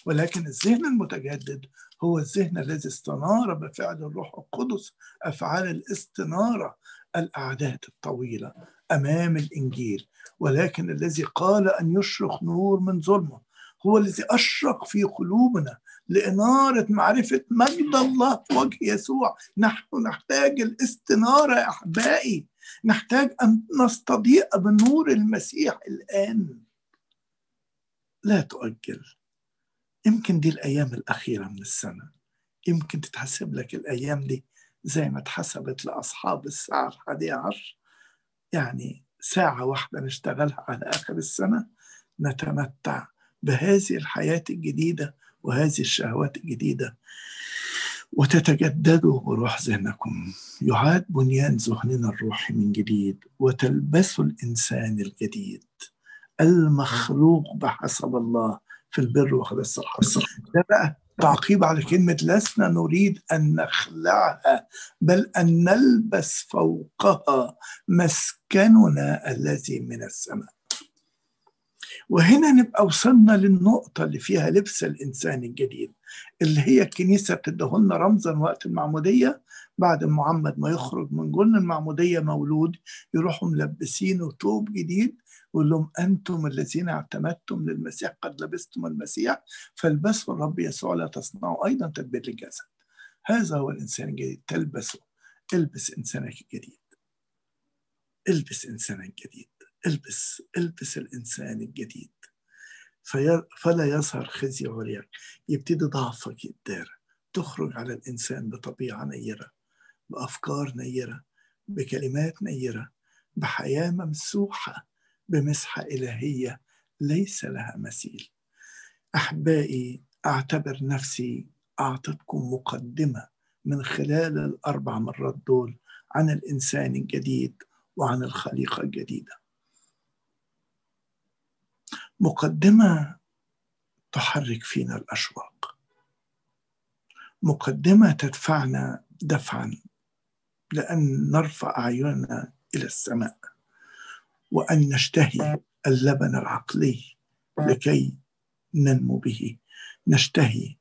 ولكن الذهن المتجدد هو الذهن الذي استنار بفعل الروح القدس افعال الاستناره، الاعداد الطويله امام الانجيل. ولكن الذي قال ان يشرق نور من ظلمه هو الذي اشرق في قلوبنا لاناره معرفه مجد الله في وجه يسوع. نحن نحتاج الاستناره يا احبائي، نحتاج ان نستضيء بنور المسيح الان. لا تؤجل. يمكن دي الايام الاخيره من السنه، يمكن تتحسب لك الايام دي زي ما اتحسبت لاصحاب الساعه 11، يعني ساعة واحدة نشتغلها على آخر السنة نتمتع بهذه الحياة الجديدة وهذه الشهوات الجديدة. وتتجددوا بروح ذهنكم، يعاد بنيان ذهننا الروحي من جديد، وتلبسوا الإنسان الجديد المخلوق بحسب الله في البر وقداسة الحق. ده بقى تعقيب على كلمة لسنا نريد أن نخلعها، بل أن نلبس فوقها مسكننا الذي من السماء. وهنا نبقى وصلنا للنقطة اللي فيها لبس الإنسان الجديد، اللي هي الكنيسة بتدهن رمزا وقت المعمودية. بعد المعمد ما يخرج من جن المعمودية مولود، يروحوا ملبسينه ثوب جديد، يقول لهم أنتم الذين اعتمدتم للمسيح قد لبستم المسيح، فالبسوا الرب يسوع، لا تصنعوا أيضا تدبير للجسد. هذا هو الإنسان الجديد، تلبسه. البس إنسانك الجديد، البس إنسانك الجديد، البس الإنسان الجديد، فلا يظهر خزي عرياك. يبتدي ضعفك يتدارى، تخرج على الإنسان بطبيعة نيرة، بأفكار نيرة، بكلمات نيرة، بحياة ممسوحة بمسحة إلهية ليس لها مثيل. أحبائي، أعتبر نفسي أعطتكم مقدمة من خلال الأربع مرات دول عن الإنسان الجديد وعن الخليقة الجديدة. مقدمة تحرك فينا الأشواق، مقدمة تدفعنا دفعا لأن نرفع أعيننا إلى السماء وأن نشتهي اللبن العقلي لكي ننمو به، نشتهي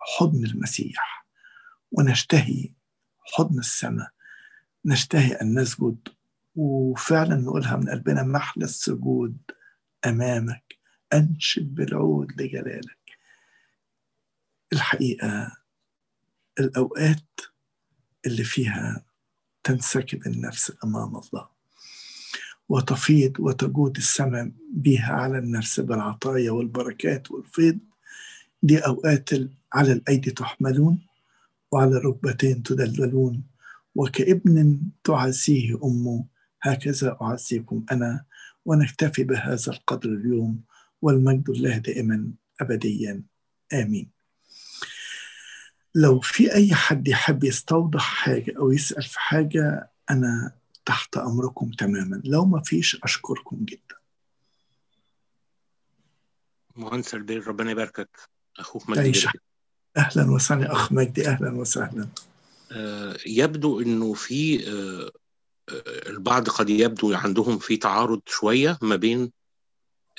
حضن المسيح ونشتهي حضن السماء، نشتهي أن نسجد وفعلا نقولها من قلبنا: محل السجود أمامك، أنشد بالعود لجلالك. الحقيقة الأوقات اللي فيها تنسكب النفس أمام الله وتفيض وتجود السماء بها على النفس بالعطايا والبركات والفيض، دي أوقات على الأيدي تحملون وعلى الركبتين تدللون، وكابن تعزيه أمه هكذا أعزيكم أنا. ونكتفي بهذا القدر اليوم، والمجد لله دائما أبديا، آمين. لو في أي حد يحب يستوضح حاجة أو يسأل في حاجة، أنا تحت أمركم تماما. لو ما فيش، أشكركم جدا. مهندس البير، ربنا يباركك. أخوك مجدي، أهلا وسهلا. أخ مجدي، أهلا وسهلا. يبدو أنه في البعض قد يبدو عندهم في تعارض شوية ما بين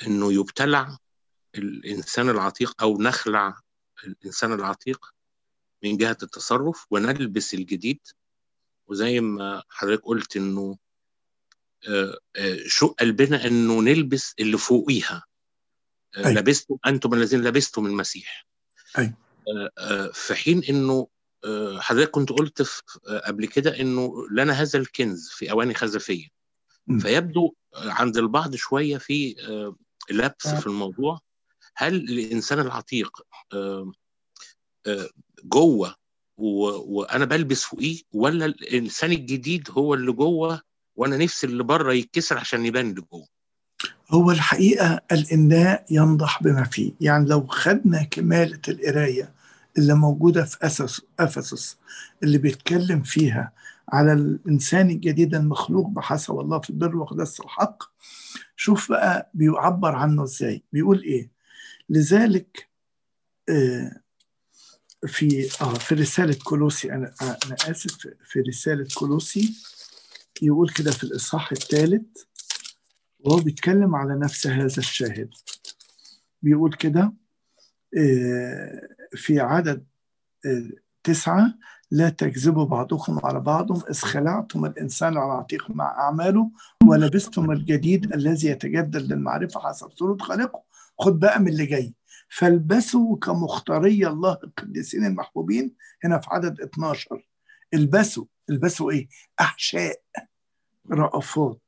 أنه يبتلع الإنسان العتيق أو نخلع الإنسان العتيق من جهة التصرف ونلبس الجديد، وزي ما حضرتك قلت أنه شق قلبنا أنه نلبس اللي فوقيها. لبستم أنتم الذين لبستم المسيح. في حين أنه حضرتك كنت قلت قبل كده أنه لنا هذا الكنز في أواني خزفية، فيبدو عند البعض شوية في لبس في الموضوع. هل الإنسان العتيق جوه وانا بلبس فوقيه، ولا الانسان الجديد هو اللي جوه وانا نفسي اللي بره يتكسر عشان يبان اللي جوه؟ هو الحقيقه الاملاء ينضح بما فيه. يعني لو خدنا كماله القرايه اللي موجوده في افسس اللي بيتكلم فيها على الانسان الجديد المخلوق بحسب الله في البر وقدس الحق، شوف بقى بيعبر عنه ازاي، بيقول ايه. لذلك في رساله كولوسي، انا اسف، في رساله كولوسي يقول كده في الاصحاح 3، وهو بيتكلم على نفس هذا الشاهد، بيقول كده في عدد 9: لا تكذبوا بعضكم على بعض إذ خلعتم الإنسان على عتيقه مع أعماله ولبستم الجديد الذي يتجدد للمعرفة حسب صورة خالقه. خد بقى من اللي جاي، فالبسوا كمختاري الله القديسين المحبوبين. هنا في عدد 12 البسوا إيه؟ أحشاء رأفات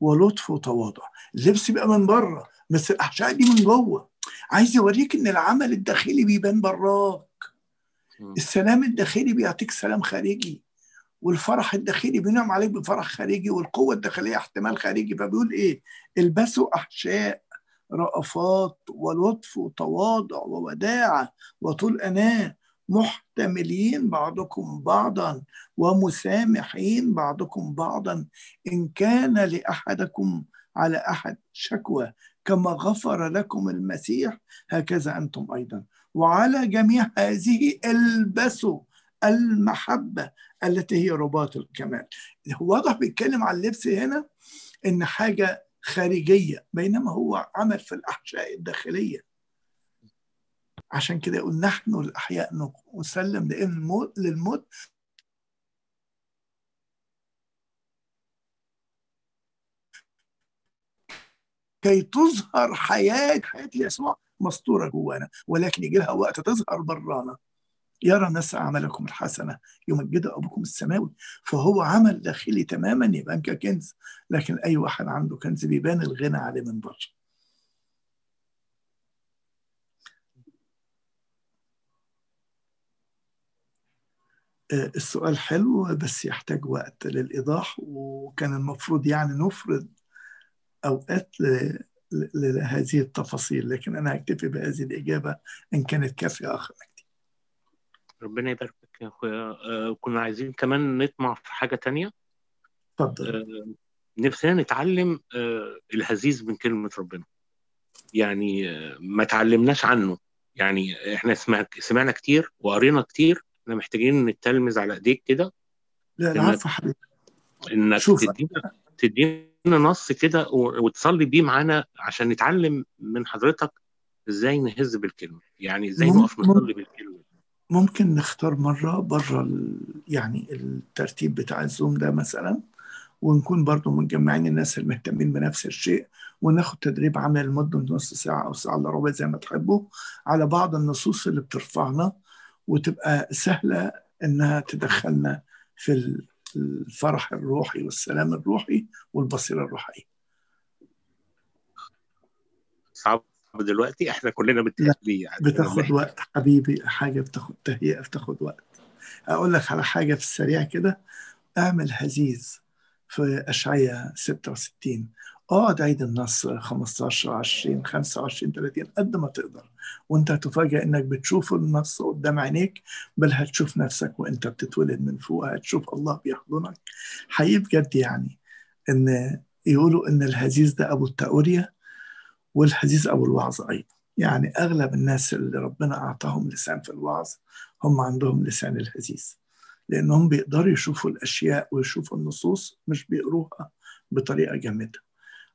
ولطف وتواضع. اللبس بقى من بره، بس الأحشاء دي من جوه. عايز يوريك إن العمل الداخلي بيبان براك. السلام الداخلي بيعطيك سلام خارجي، والفرح الداخلي بينعم عليك بفرح خارجي، والقوة الداخلية احتمال خارجي. فبيقول إيه؟ البسوا أحشاء رأفات ولطف وتواضع ووداعة وطول أناة، محتملين بعضكم بعضا ومسامحين بعضكم بعضا، إن كان لأحدكم على أحد شكوى كما غفر لكم المسيح هكذا أنتم أيضا. وعلى جميع هذه البسوا المحبة التي هي رباط الكمال. واضح بيتكلم على اللبس هنا إن حاجة خارجية، بينما هو عمل في الأحشاء الداخلية. عشان كده يقول نحن الأحياء نسلم للموت كي تظهر حياة يسوع مستورة جوانا، ولكن يجي لها وقت تظهر برانا. يرى الناس أعمالكم الحسنة يمجد أبوكم السماوي. فهو عمل داخلي تماما، يبان ككنز. لكن أي واحد عنده كنز بيبان الغنى عليه من بره. السؤال حلو بس يحتاج وقت للإيضاح، وكان المفروض يعني نفرض أوقات لهذه التفاصيل، لكن أنا هكتفي بهذه الإجابة إن كانت كافية. آخر أكتب ربنا يبارك يا أخويا. كنا عايزين كمان نطمع في حاجة تانية. اتفضل. نفسنا نتعلم الهزيز من كلمة ربنا، يعني ما تعلمناش عنه. يعني إحنا سمعنا كتير وقرينا كتير، إحنا محتاجين نتلمز على إيديك كده. لا لا عارفة حبيبي، إنك تدينا نص كده وتصلي بيه معانا عشان نتعلم من حضرتك إزاي نهز بالكلمة، يعني إزاي نقف نصلي بالكلمة. ممكن نختار مرة بره يعني الترتيب بتاع الزوم ده مثلا، ونكون برضو متجمعين الناس المهتمين بنفس الشيء، وناخد تدريب عمل لمدة نص ساعة أو ساعة إلا ربع زي ما تحبوا على بعض النصوص اللي بترفعنا، وتبقى سهلة إنها تدخلنا في الفرح الروحي والسلام الروحي والبصيرة الروحية. صعب دلوقتي، احنا كلنا بالتهيئة بتاخد وقت حبيبي، حاجة بتاخد تهيئة بتاخد وقت. اقول لك على حاجة في السريع كده، اعمل هزيز في أشعية 66. اقعد عيد النص 15 20 25 30 قد ما تقدر، وانت هتفاجئ انك بتشوف النص قدام عينيك، بل هتشوف نفسك وانت بتتولد من فوق، هتشوف الله بيحضنك حقيقي بجد. يعني ان يقولوا ان الهزيز ده ابو التئوريا، والهزيز ابو الوعظ ايضا. يعني اغلب الناس اللي ربنا اعطاهم لسان في الوعظ هم عندهم لسان الهزيز، لانهم بيقدروا يشوفوا الاشياء ويشوفوا النصوص، مش بيقروها بطريقه جامده.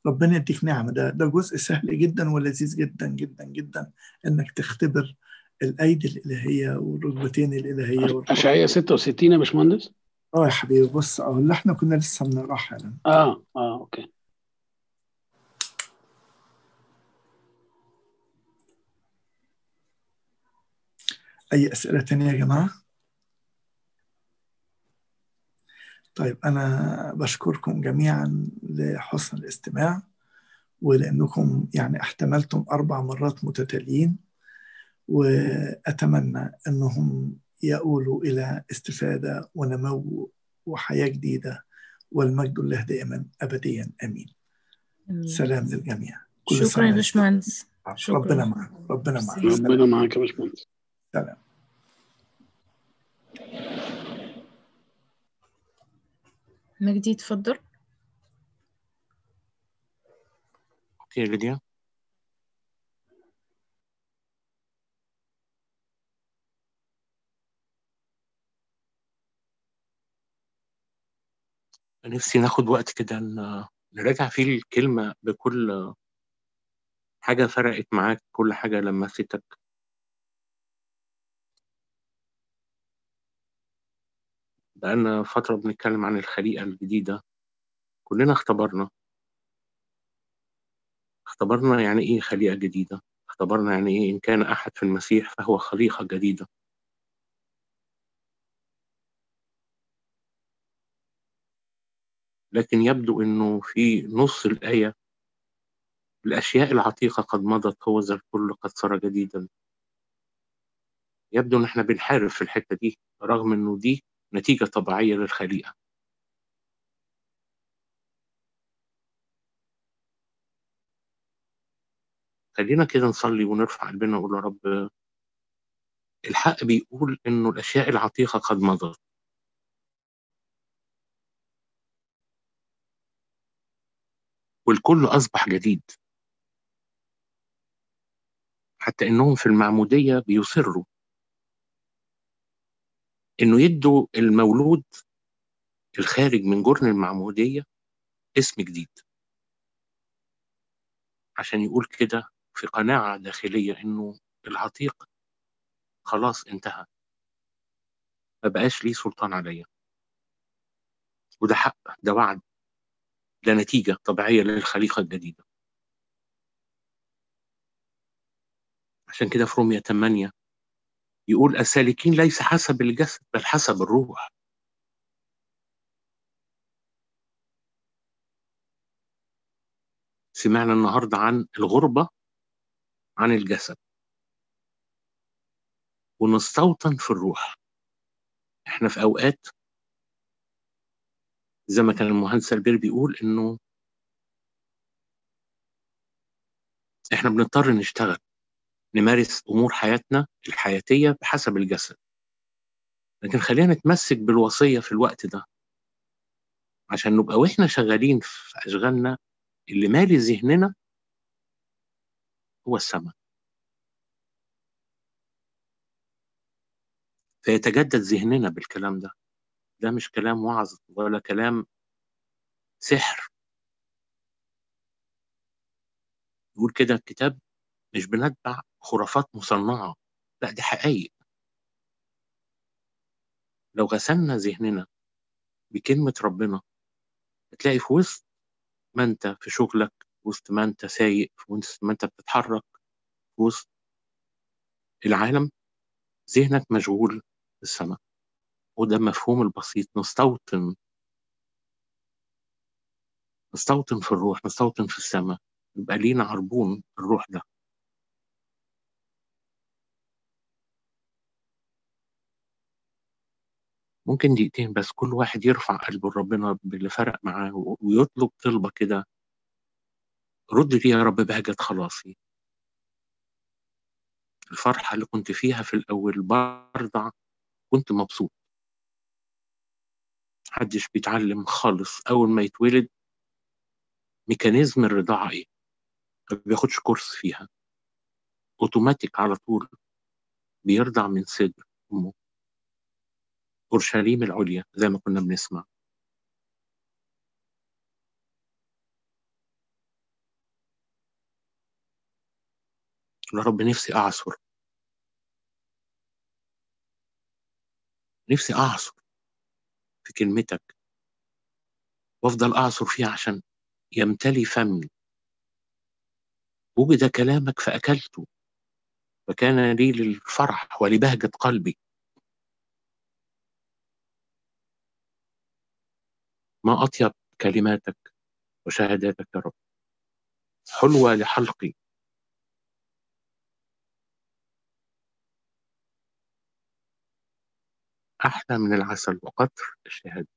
ربنا يديك نعمة. ده جزء سهل جدا ولذيذ جدا جدا جدا، انك تختبر الايدي الالهيه والركبتين الالهيه. أشعية 66 يا باشمهندس. يا حبيبي بص، اللي احنا كنا لسه بنقراه حالا. اوكي. اي اسئله تانية يا جماعه؟ طيب، أنا بشكركم جميعا لحسن الاستماع، ولأنكم يعني احتملتم 4 مرات متتاليين، وأتمنى أنهم يقولوا إلى استفادة ونمو وحياة جديدة والمجد الله دائما أبديا. أمين. سلام للجميع. شكرا يا باشمهندس. ربنا معك. ربنا معك. ربنا معك يا باشمهندس. سلام. مجدي اتفضل. يا ليديا نفسي ناخد وقت كده نراجع فيه الكلمة بكل حاجة فرقت معاك، كل حاجة لمستك. بقالنا فترة بنتكلم عن الخليقة الجديدة، كلنا اختبرنا يعني إيه خليقة جديدة، اختبرنا يعني إيه إن كان أحد في المسيح فهو خليقة جديدة. لكن يبدو إنه في نص الآية الأشياء العتيقة قد مضت، هو ذا الكل قد صار جديدا. يبدو إن إحنا بنحارب في الحتة دي رغم إنه دي نتيجة طبيعية للخليقة. خلينا كده نصلي ونرفع قلبنا ونقول يا رب الحق بيقول إنه الأشياء العتيقة قد مضت. والكل أصبح جديد، حتى إنهم في المعمودية بيصروا إنه يدوا المولود الخارج من جرن المعمودية اسم جديد، عشان يقول كده في قناعة داخلية إنه العتيق خلاص انتهى، ما بقاش ليه سلطان عليا. وده حق، ده وعد، ده نتيجة طبيعية للخليقة الجديدة. عشان كده في رومية 8 يقول السالكين ليس حسب الجسد بل حسب الروح. سمعنا النهاردة عن الغربة عن الجسد ونستوطن في الروح. احنا في أوقات زي ما كان المهندس البير بيقول إنه إحنا بنضطر نشتغل، نمارس أمور حياتنا الحياتية بحسب الجسد. لكن خلينا نتمسك بالوصية في الوقت ده، عشان نبقى وإحنا شغالين في أشغالنا اللي مالي ذهننا هو السماء، فيتجدد ذهننا بالكلام ده. ده مش كلام وعظ ولا كلام سحر. يقول كده الكتاب مش بنتبع خرافات مصنعة، لا دي حقائق. لو غسلنا ذهننا بكلمة ربنا هتلاقي في وسط ما انت في شغلك، وسط ما انت سايق، وسط ما انت بتتحرك، وسط العالم ذهنك مشغول بالسماء. وده المفهوم البسيط، نستوطن في الروح، نستوطن في السماء، يبقى لينا عربون الروح ده. ممكن دقيقتين بس كل واحد يرفع قلبه لربنا باللي فرق معاه ويطلب طلبة كده، رد لي يا رب بهجة خلاصي، الفرحة اللي كنت فيها في الأول برضع، كنت مبسوط. محدش بيتعلم خالص أول ما يتولد ميكانيزم الرضاعة إيه، ما بياخدش كورس فيها، أوتوماتيك على طول بيرضع من صدر أمه. أورشليم العليا زي ما كنا بنسمع. يا رب نفسي أعصر، نفسي أعصر في كلمتك وأفضل أعصر فيها عشان يمتلي فمي. وجد كلامك فأكلته فكان لي للفرح ولبهجة قلبي. ما أطيب كلماتك وشهاداتك يا رب، حلوة لحلقي. أحلى من العسل وقطر الشهادة.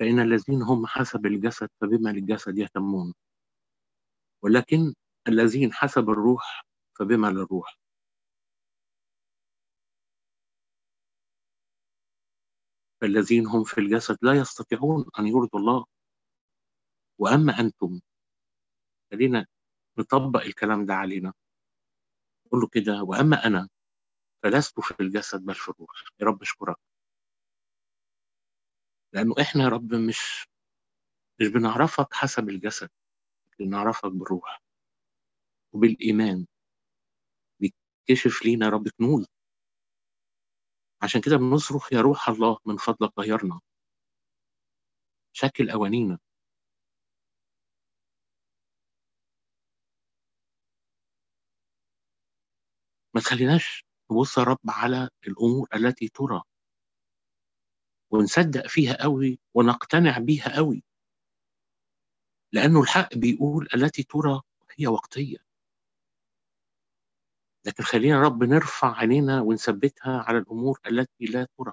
فإن الذين هم حسب الجسد فبما للجسد يهتمون، ولكن الذين حسب الروح فبما للروح. فالذين هم في الجسد لا يستطيعون أن يرضوا الله. وأما أنتم، خلينا نطبق الكلام ده علينا، نقول له كده: وأما أنا فلست في الجسد بل في الروح. يا رب أشكرك، لأنه إحنا يا رب مش بنعرفك حسب الجسد، بنعرفك بالروح وبالإيمان. بيكشف لينا يا رب كنوز. عشان كده بنصرخ: يا روح الله من فضلك غيرنا، شكل أوانينا. ما تخليناش نبص يا رب على الأمور التي ترى ونصدق فيها قوي ونقتنع بيها قوي، لأنه الحق بيقول التي ترى هي وقتية. لكن خلينا رب نرفع عينينا ونثبتها على الأمور التي لا ترى،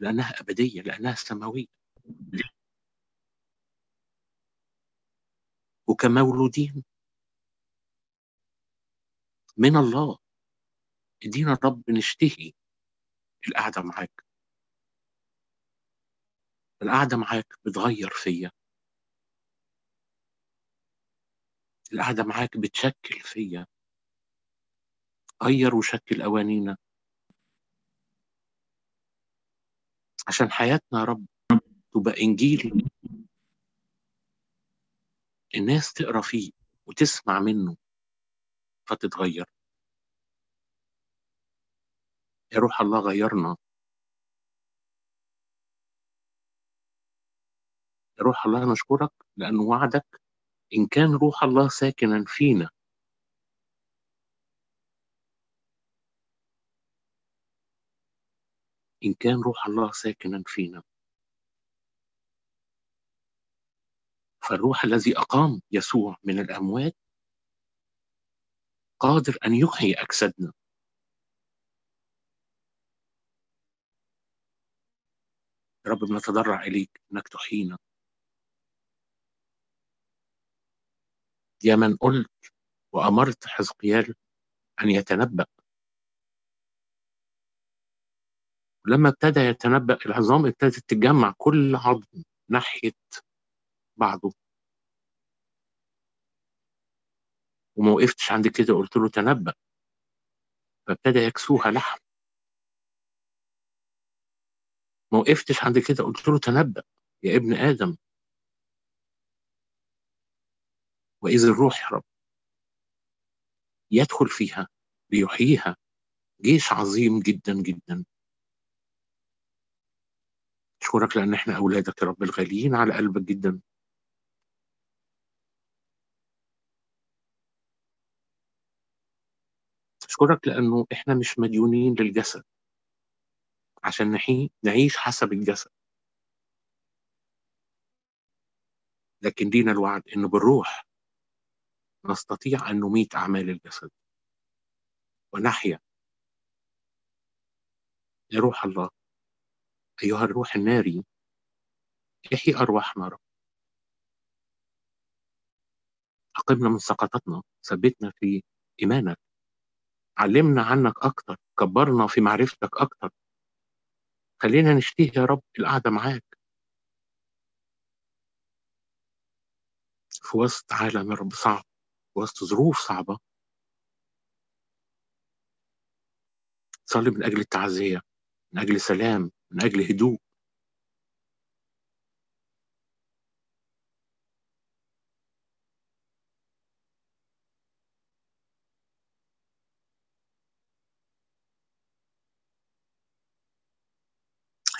لأنها أبدية، لأنها سماوية. وكمولودين من الله، ادينا الرب نشتهي القعدة معاك. القعدة معاك بتغير فيا، القعدة معاك بتشكل فيا. غير وشكل أوانينا عشان حياتنا يا رب تبقى إنجيل، الناس تقرأ فيه وتسمع منه فتتغير. يا روح الله غيرنا، يا روح الله نشكرك، لأنه وعدك إن كان روح الله ساكنا فينا فالروح الذي أقام يسوع من الأموات قادر أن يحيي أجسادنا. يا رب بنتضرع إليك إنك تحيينا. يا من قلت وأمرت حزقيال أن يتنبأ، ولما ابتدى يتنبأ العظام ابتدت تتجمع كل عظم ناحية بعضه. وما وقفتش عند كده، قلت له: تنبأ، فابتدى يكسوها لحم. ما وقفتش عند كده، قلت له: تنبأ يا ابن آدم، وإذا الروح يا رب يدخل فيها ليحييها جيش عظيم جدا جدا. أشكرك لأن احنا أولادك يا رب الغاليين على قلبك جدا. أشكرك لأنه احنا مش مديونين للجسد عشان نعيش حسب الجسد، لكن لينا الوعد إنه بالروح نستطيع أن نميت أعمال الجسد ونحيا. يا روح الله، أيها الروح الناري، احيي أرواحنا رب، أقمنا من سقطتنا، ثبتنا في إيمانك، علمنا عنك أكتر، كبرنا في معرفتك أكتر. خلينا نشتهي يا رب القعدة معاك في وسط عالم يا رب صعب، وسط ظروف صعبة. صلي من أجل التعزية، من أجل سلام، من أجل هدوء.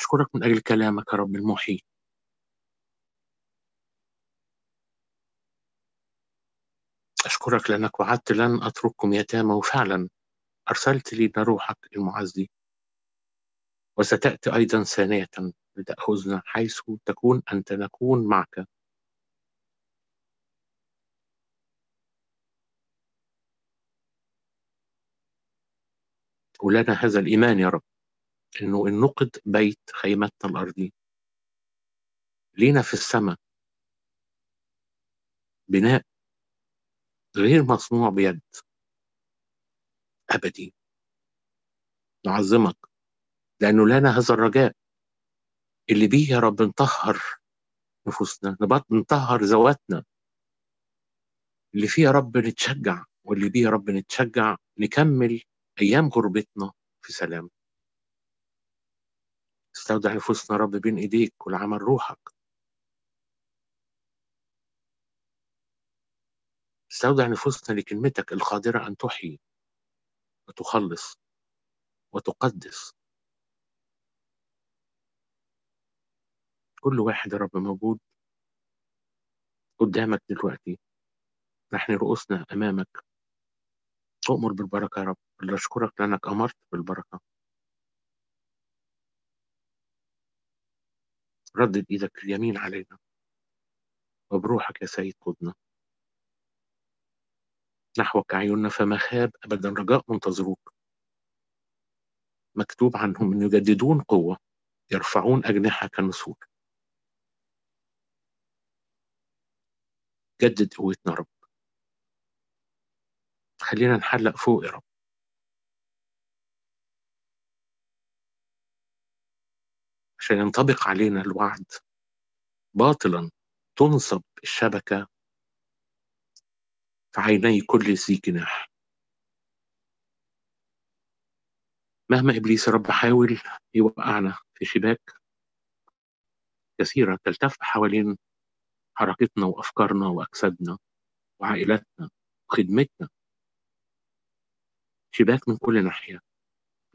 أشكرك من أجل كلامك يا رب المحيي. أشكرك لأنك وعدت لن أترككم يتامى، وفعلا أرسلت لي روحك المعزي، وستأتي أيضا ثانية لتأخذنا حيث تكون أنت، نكون معك. ولنا هذا الإيمان يا رب، إنه إن نقد بيت خيمتنا الأرضي لينا في السماء بناء غير مصنوع بيد أبدي. نعظمك لأنه لنا هذا الرجاء اللي بيه يا رب نطهر نفوسنا، نطهر ذواتنا، اللي فيه يا رب نتشجع، واللي بيه يا رب نتشجع نكمل أيام غربتنا في سلام. استودع نفوسنا رب بين إيديك والعمل روحك. استودع نفوسنا لكلمتك القادرة أن تحيي وتخلص وتقدس. كل واحد يا رب موجود قدامك دلوقتي، نحن رؤوسنا أمامك. أؤمر بالبركة يا رب، اللي أشكرك لأنك أمرت بالبركة. ردد إيدك اليمين علينا وبروحك يا سيد قدنا نحوك عيوننا، فما خاب أبدا رجاء منتظروك. مكتوب عنهم أن يجددون قوة، يرفعون أجنحة كالنسور. جدد قوتنا يا رب، خلينا نحلق فوق يا رب، عشان ينطبق علينا الوعد باطلا. تنصب الشبكة في عيني كل ذي جناح. مهما إبليس يا رب حاول يوقعنا في شباك كثيرة تلتف حوالين حركتنا وأفكارنا وأجسادنا وعائلاتنا وخدمتنا، شباك من كل ناحية،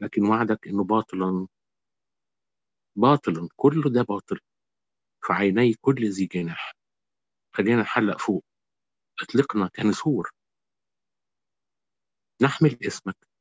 لكن وعدك إنه باطلا باطلا، كله ده باطل في عيني كل ذي جناح. خلينا نحلق فوق، اطلقنا كنسور، نحمل اسمك،